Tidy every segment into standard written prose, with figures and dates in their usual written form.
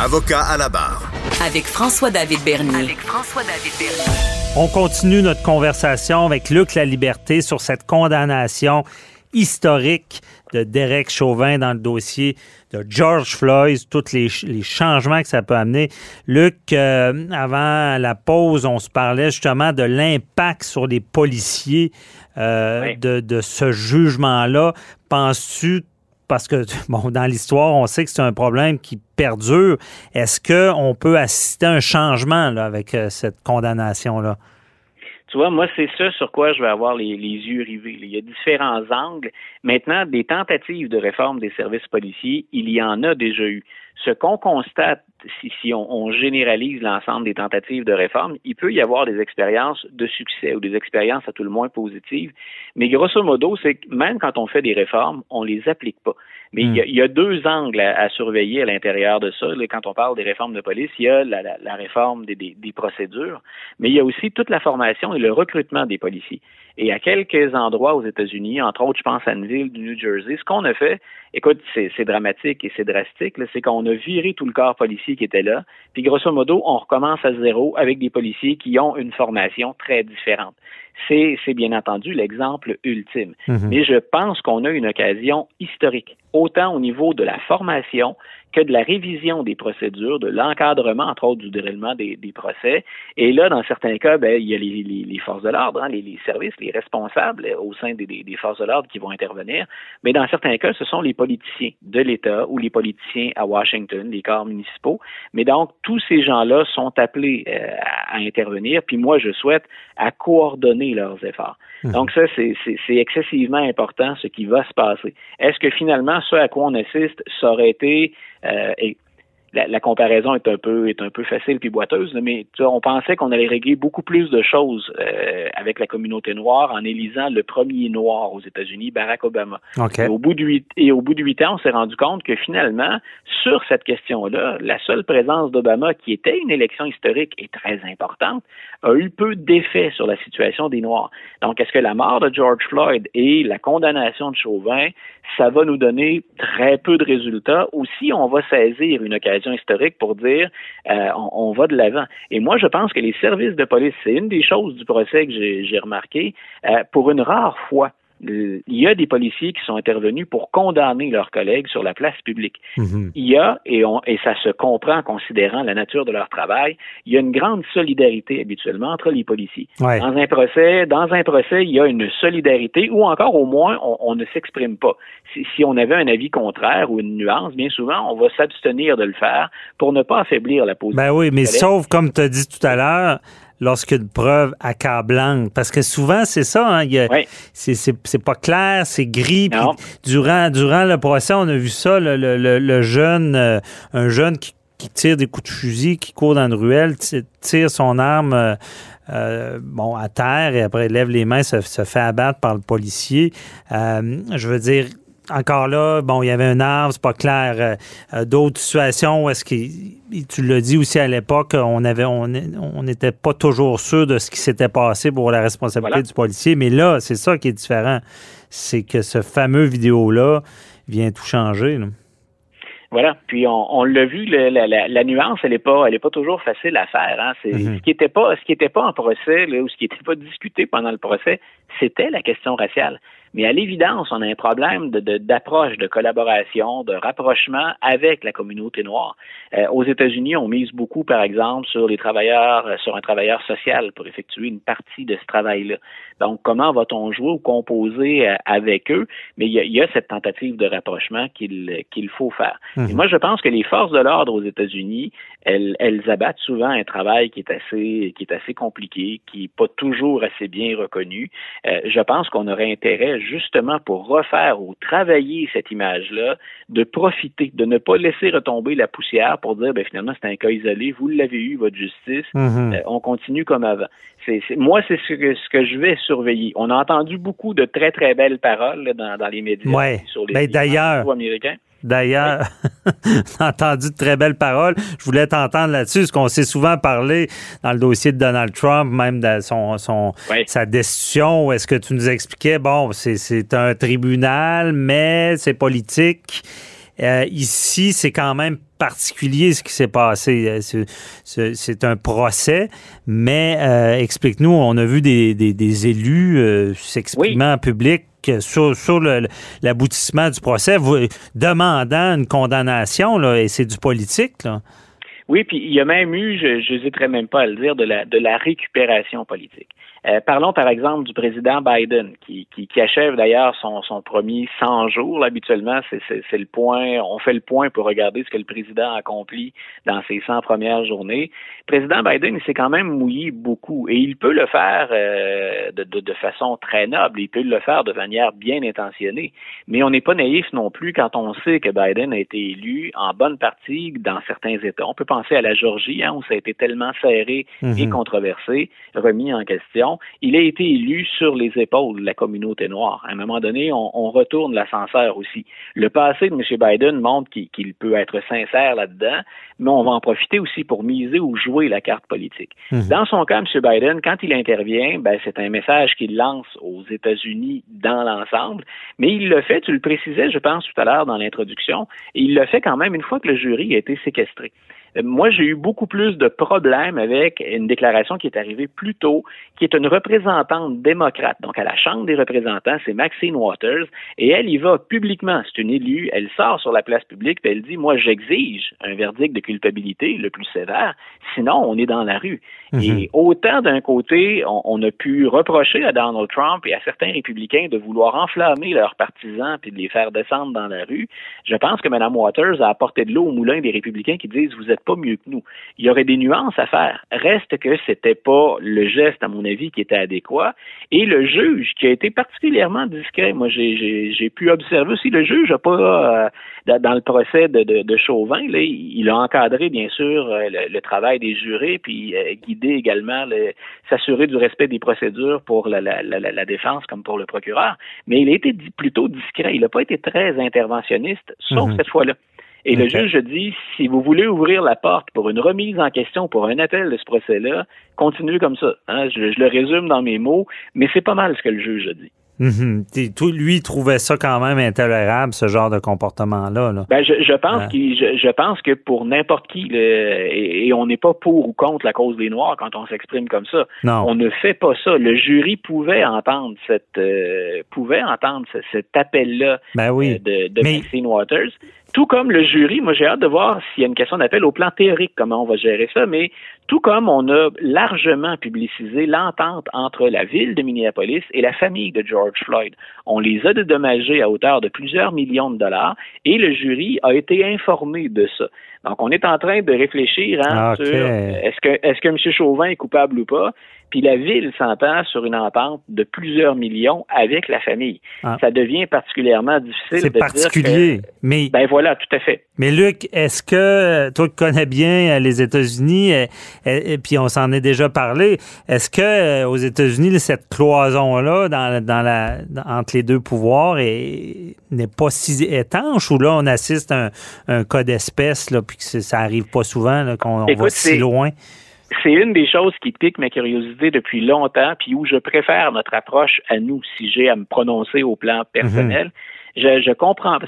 Avocat à la barre. Avec François-David Bernier. On continue notre conversation avec Luc Laliberté sur cette condamnation historique de Derek Chauvin dans le dossier de George Floyd, tous les changements que ça peut amener. Luc, avant la pause, on se parlait justement de l'impact sur les policiers de ce jugement-là. Penses-tu, parce que bon, dans l'histoire, on sait que c'est un problème qui perdure, est-ce qu'on peut assister à un changement là, avec cette condamnation-là? Tu vois, moi, c'est ça sur quoi je vais avoir les yeux rivés. Il y a différents angles. Maintenant, des tentatives de réforme des services policiers, il y en a déjà eu. Ce qu'on constate, si on généralise l'ensemble des tentatives de réforme, il peut y avoir des expériences de succès ou des expériences à tout le moins positives. Mais grosso modo, c'est que même quand on fait des réformes, on les applique pas. Mais il y a deux angles à surveiller à l'intérieur de ça. Quand on parle des réformes de police, il y a la réforme des procédures, mais il y a aussi toute la formation et le recrutement des policiers. Et à quelques endroits aux États-Unis, entre autres, je pense à une ville du New Jersey, ce qu'on a fait, écoute, c'est dramatique et c'est drastique, là, c'est qu'on a viré tout le corps policier qui était là, puis grosso modo, on recommence à zéro avec des policiers qui ont une formation très différente. C'est bien entendu l'exemple ultime. Mm-hmm. Mais je pense qu'on a une occasion historique, autant au niveau de la formation que de la révision des procédures, de l'encadrement, entre autres, du déroulement des procès. Et là, dans certains cas, ben, il y a les forces de l'ordre, hein, les services, les responsables au sein des forces de l'ordre qui vont intervenir. Mais dans certains cas, ce sont les politiciens de l'État ou les politiciens à Washington, les corps municipaux. Mais donc, tous ces gens-là sont appelés à intervenir. Puis moi, je souhaite à coordonner leurs efforts. Mmh. Donc ça, c'est excessivement important ce qui va se passer. Est-ce que finalement, ce à quoi on assiste, ça aurait été... La comparaison est un peu facile puis boiteuse, mais on pensait qu'on allait régler beaucoup plus de choses avec la communauté noire en élisant le premier noir aux États-Unis, Barack Obama. Okay. Et au bout de 8 ans, on s'est rendu compte que finalement, sur cette question-là, la seule présence d'Obama, qui était une élection historique et très importante, a eu peu d'effet sur la situation des Noirs. Donc, est-ce que la mort de George Floyd et la condamnation de Chauvin, ça va nous donner très peu de résultats, ou si on va saisir une occasion historique pour dire on va de l'avant. Et moi, je pense que les services de police, c'est une des choses du procès que j'ai remarqué, pour une rare fois, il y a des policiers qui sont intervenus pour condamner leurs collègues sur la place publique. Mm-hmm. Il y a, et ça se comprend considérant la nature de leur travail, il y a une grande solidarité habituellement entre les policiers. Ouais. Dans un procès, il y a une solidarité ou encore au moins, on ne s'exprime pas. Si on avait un avis contraire ou une nuance, bien souvent, on va s'abstenir de le faire pour ne pas affaiblir la position. Ben oui, mais sauf, comme tu as dit tout à l'heure, lorsqu'une preuve accablante. Parce que souvent, c'est ça. Hein, oui. C'est pas clair, c'est gris. Puis durant le procès, on a vu ça, le jeune, un jeune qui tire des coups de fusil, qui court dans une ruelle, tire son arme à terre et après, il lève les mains, se fait abattre par le policier. Je veux dire, encore là, bon, il y avait un arbre, c'est pas clair. D'autres situations où est-ce que, tu l'as dit aussi à l'époque, on n'était pas toujours sûr de ce qui s'était passé pour la responsabilité du policier, mais là, c'est ça qui est différent. C'est que ce fameux vidéo-là vient tout changer, là. Voilà. Puis on l'a vu, la nuance, elle est pas toujours facile à faire. Hein. C'est mm-hmm. ce qui était pas en procès là, ou ce qui était pas discuté pendant le procès, c'était la question raciale. Mais à l'évidence, on a un problème d'approche, de collaboration, de rapprochement avec la communauté noire. Aux États-Unis, on mise beaucoup, par exemple, sur un travailleur social pour effectuer une partie de ce travail-là. Donc, comment va-t-on jouer ou composer avec eux? Mais il y a cette tentative de rapprochement qu'il faut faire. Mm-hmm. Et moi, je pense que les forces de l'ordre aux États-Unis, elles abattent souvent un travail qui est assez compliqué, qui n'est pas toujours assez bien reconnu. Je pense qu'on aurait intérêt justement pour refaire ou travailler cette image-là, de profiter, de ne pas laisser retomber la poussière pour dire, ben finalement, c'est un cas isolé, vous l'avez eu, votre justice, mm-hmm. On continue comme avant. Moi, c'est ce que je vais surveiller. On a entendu beaucoup de très, très belles paroles là, dans les médias sur les médias américains. D'ailleurs, on a entendu de très belles paroles. Je voulais t'entendre là-dessus, parce qu'on s'est souvent parlé dans le dossier de Donald Trump, même de sa destitution, où est-ce que tu nous expliquais, bon, c'est un tribunal, mais c'est politique. Ici, c'est quand même particulier ce qui s'est passé. C'est un procès, mais explique-nous, on a vu des élus s'exprimer en public sur l'aboutissement du procès, demandant une condamnation, là, et c'est du politique, là. Oui, puis il y a même eu, je n'hésiterai même pas à le dire, de la récupération politique. Parlons par exemple du président Biden, qui achève d'ailleurs son premier 100 jours. Là, habituellement, c'est le point, on fait le point pour regarder ce que le président a accompli dans ses 100 premières journées. Le président Biden, il s'est quand même mouillé beaucoup et il peut le faire de façon très noble, il peut le faire de manière bien intentionnée. Mais on n'est pas naïf non plus quand on sait que Biden a été élu en bonne partie dans certains États. On peut penser à la Géorgie, où ça a été tellement serré et controversé, remis en question. Il a été élu sur les épaules de la communauté noire. À un moment donné, on retourne l'ascenseur aussi. Le passé de M. Biden montre qu'il peut être sincère là-dedans, mais on va en profiter aussi pour miser ou jouer la carte politique. Mm-hmm. Dans son cas, M. Biden, quand il intervient, c'est un message qu'il lance aux États-Unis dans l'ensemble, mais il le fait, tu le précisais, je pense, tout à l'heure dans l'introduction, et il le fait quand même une fois que le jury a été séquestré. Moi, j'ai eu beaucoup plus de problèmes avec une déclaration qui est arrivée plus tôt, qui est une représentante démocrate, donc à la Chambre des représentants, c'est Maxine Waters, et elle y va publiquement, c'est une élue, elle sort sur la place publique, puis elle dit « Moi, j'exige un verdict de culpabilité le plus sévère, sinon on est dans la rue. Mm-hmm. » Et autant d'un côté, on a pu reprocher à Donald Trump et à certains républicains de vouloir enflammer leurs partisans puis de les faire descendre dans la rue, je pense que Mme Waters a apporté de l'eau au moulin des républicains qui disent « Vous êtes pas mieux que nous. » Il y aurait des nuances à faire. Reste que c'était pas le geste, à mon avis, qui était adéquat. Et le juge, qui a été particulièrement discret, moi, j'ai pu observer aussi, le juge n'a pas, dans le procès de Chauvin, là, il a encadré, bien sûr, le travail des jurés, puis guidé également, s'assurer du respect des procédures pour la défense comme pour le procureur. Mais il a été plutôt discret. Il n'a pas été très interventionniste, sauf cette fois-là. Et le juge dit, si vous voulez ouvrir la porte pour une remise en question, pour un appel de ce procès-là, continuez comme ça. Hein? Je le résume dans mes mots, mais c'est pas mal ce que le juge a dit. Mm-hmm. Lui, il trouvait ça quand même intolérable, ce genre de comportement-là. Là. Je pense que pour n'importe qui, et on n'est pas pour ou contre la cause des Noirs quand on s'exprime comme ça. Non. On ne fait pas ça. Le jury pouvait entendre cet appel-là de Maxine Waters. Tout comme le jury, moi j'ai hâte de voir s'il y a une question d'appel au plan théorique, comment on va gérer ça, mais tout comme on a largement publicisé l'entente entre la ville de Minneapolis et la famille de George Floyd. On les a dédommagés à hauteur de plusieurs millions de dollars et le jury a été informé de ça. Donc on est en train de réfléchir sur est-ce que M. Chauvin est coupable ou pas, puis la ville s'entend sur une entente de plusieurs millions avec la famille. Ah. Ça devient particulièrement difficile de dire que, mais... Voilà, tout à fait. Mais Luc, est-ce que, toi qui connais bien les États-Unis, et puis on s'en est déjà parlé, est-ce que aux États-Unis, cette cloison-là entre les deux pouvoirs n'est pas si étanche, ou là, on assiste à un cas d'espèce, là, puis que ça arrive pas souvent, là, qu'on va si loin? C'est une des choses qui pique ma curiosité depuis longtemps, puis où je préfère notre approche à nous, si j'ai à me prononcer au plan personnel. Mm-hmm. Je comprends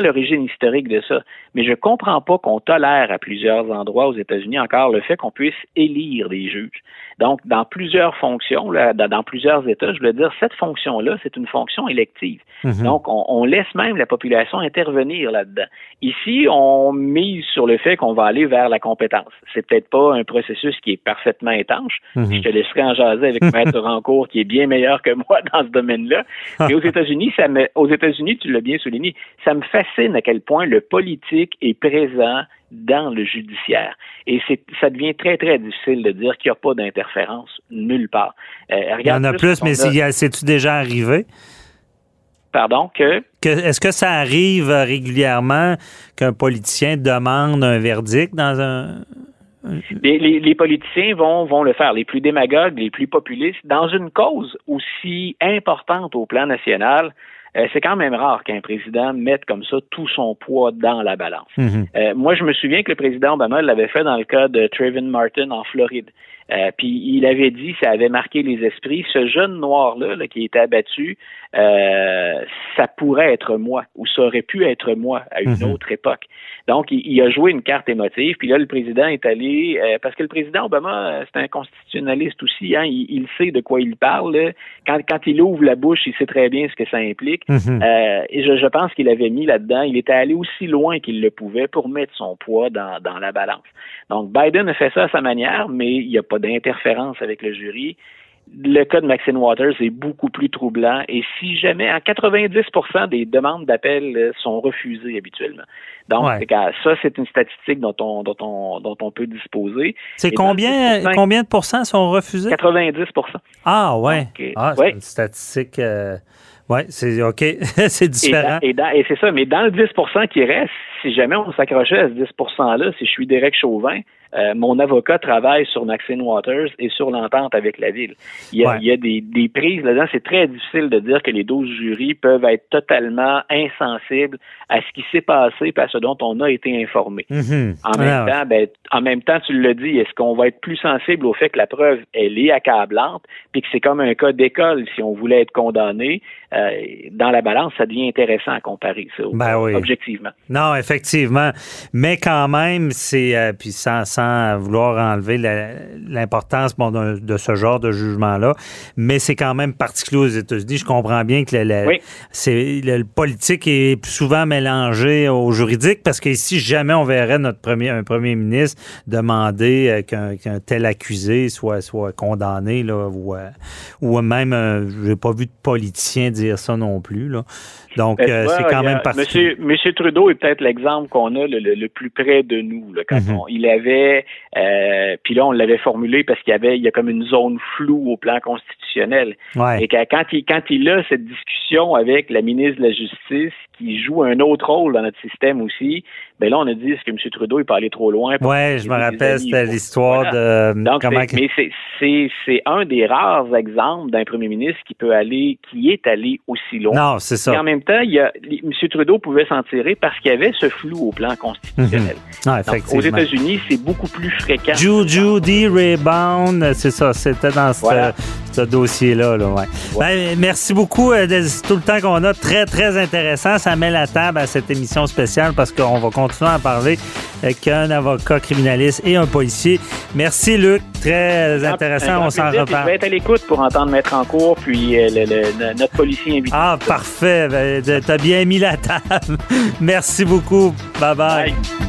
l'origine historique de ça, mais je comprends pas qu'on tolère à plusieurs endroits aux États-Unis encore le fait qu'on puisse élire des juges. Donc, dans plusieurs fonctions, là, dans plusieurs États, je veux dire, cette fonction-là, c'est une fonction élective. Mm-hmm. Donc, on laisse même la population intervenir là-dedans. Ici, on mise sur le fait qu'on va aller vers la compétence. C'est peut-être pas un processus qui est parfaitement étanche. Mm-hmm. Je te laisserai en jaser avec Maître Rancourt, qui est bien meilleur que moi dans ce domaine-là. Mais aux États-Unis, tu l'as bien souligné, ça me fascine à quel point le politique est présent dans le judiciaire. Et ça devient très, très difficile de dire qu'il n'y a pas d'interférence nulle part. Il y en a plus, mais c'est-tu déjà arrivé? Pardon, est-ce que ça arrive régulièrement qu'un politicien demande un verdict dans un... Les politiciens vont le faire, les plus démagogues, les plus populistes, dans une cause aussi importante au plan national. C'est quand même rare qu'un président mette comme ça tout son poids dans la balance. Mm-hmm. Moi, je me souviens que le président Obama l'avait fait dans le cas de Trayvon Martin en Floride. Puis il avait dit, ça avait marqué les esprits, ce jeune noir-là là, qui était abattu, ça pourrait être moi, ou ça aurait pu être moi à une autre époque. Donc, il a joué une carte émotive, puis là, le président est allé, parce que le président Obama, c'est un constitutionnaliste aussi, hein, il sait de quoi il parle, là. Quand il ouvre la bouche, il sait très bien ce que ça implique, et je pense qu'il avait mis là-dedans, il était allé aussi loin qu'il le pouvait pour mettre son poids dans la balance. Donc, Biden a fait ça à sa manière, mais il n'y a pas d'interférence avec le jury. Le cas de Maxine Waters est beaucoup plus troublant et si jamais, en 90% des demandes d'appel sont refusées habituellement. Donc, ça, c'est une statistique dont on peut disposer. C'est combien de pourcents sont refusés? 90%. Ah, ouais. Donc, c'est une statistique... Oui, c'est OK, c'est différent. Et c'est ça, mais dans le 10% qui reste, si jamais on s'accrochait à ce 10%-là, si je suis Derek Chauvin, mon avocat travaille sur Maxine Waters et sur l'entente avec la Ville. Il y a des prises là-dedans. C'est très difficile de dire que les 12 jurys peuvent être totalement insensibles à ce qui s'est passé et à ce dont on a été informé. En même temps, tu le dis, est-ce qu'on va être plus sensible au fait que la preuve, elle est accablante puis que c'est comme un cas d'école si on voulait être condamné? Dans la balance, ça devient intéressant à comparer ça, objectivement. Non, effectivement. Mais quand même, c'est puis sans vouloir enlever l'importance de ce genre de jugement-là, mais c'est quand même particulier aux États-Unis. Je comprends bien que le politique est souvent mélangé au juridique parce que si jamais on verrait un premier ministre demander qu'un tel accusé soit condamné là, ou même, j'ai pas vu de politicien dire ça non plus. Là. Donc, c'est quand même particulier. Monsieur Trudeau est peut-être l'exemple qu'on a le plus près de nous. Là, quand il avait... puis là, on l'avait formulé parce qu'il y a comme une zone floue au plan constitutionnel. Ouais. Et quand il a cette discussion avec la ministre de la Justice qui joue un autre rôle dans notre système aussi, bien là, on a dit que M. Trudeau, il peut aller trop loin. Oui, je me rappelle, c'était l'histoire de... Donc, c'est un des rares exemples d'un premier ministre qui est allé aussi loin. Non, c'est ça. Et en même temps, M. Trudeau pouvait s'en tirer parce qu'il y avait ce flou au plan constitutionnel. Ah, effectivement. Donc, aux États-Unis, c'est beaucoup plus fréquent. Judy Rebound, c'est ça, c'était dans ce dossier-là. Là, ouais. Ouais. Ben, merci beaucoup. C'est tout le temps qu'on a. Très, très intéressant. Ça met la table à cette émission spéciale parce qu'on va continuer à parler qu'un avocat criminaliste et un policier. Merci, Luc. Très intéressant. On s'en reparle. Je vais être à l'écoute pour entendre Maître Encourt puis notre policier invité. Ah, parfait. Ben, t'as bien mis la table. Merci beaucoup. Bye-bye. Bye.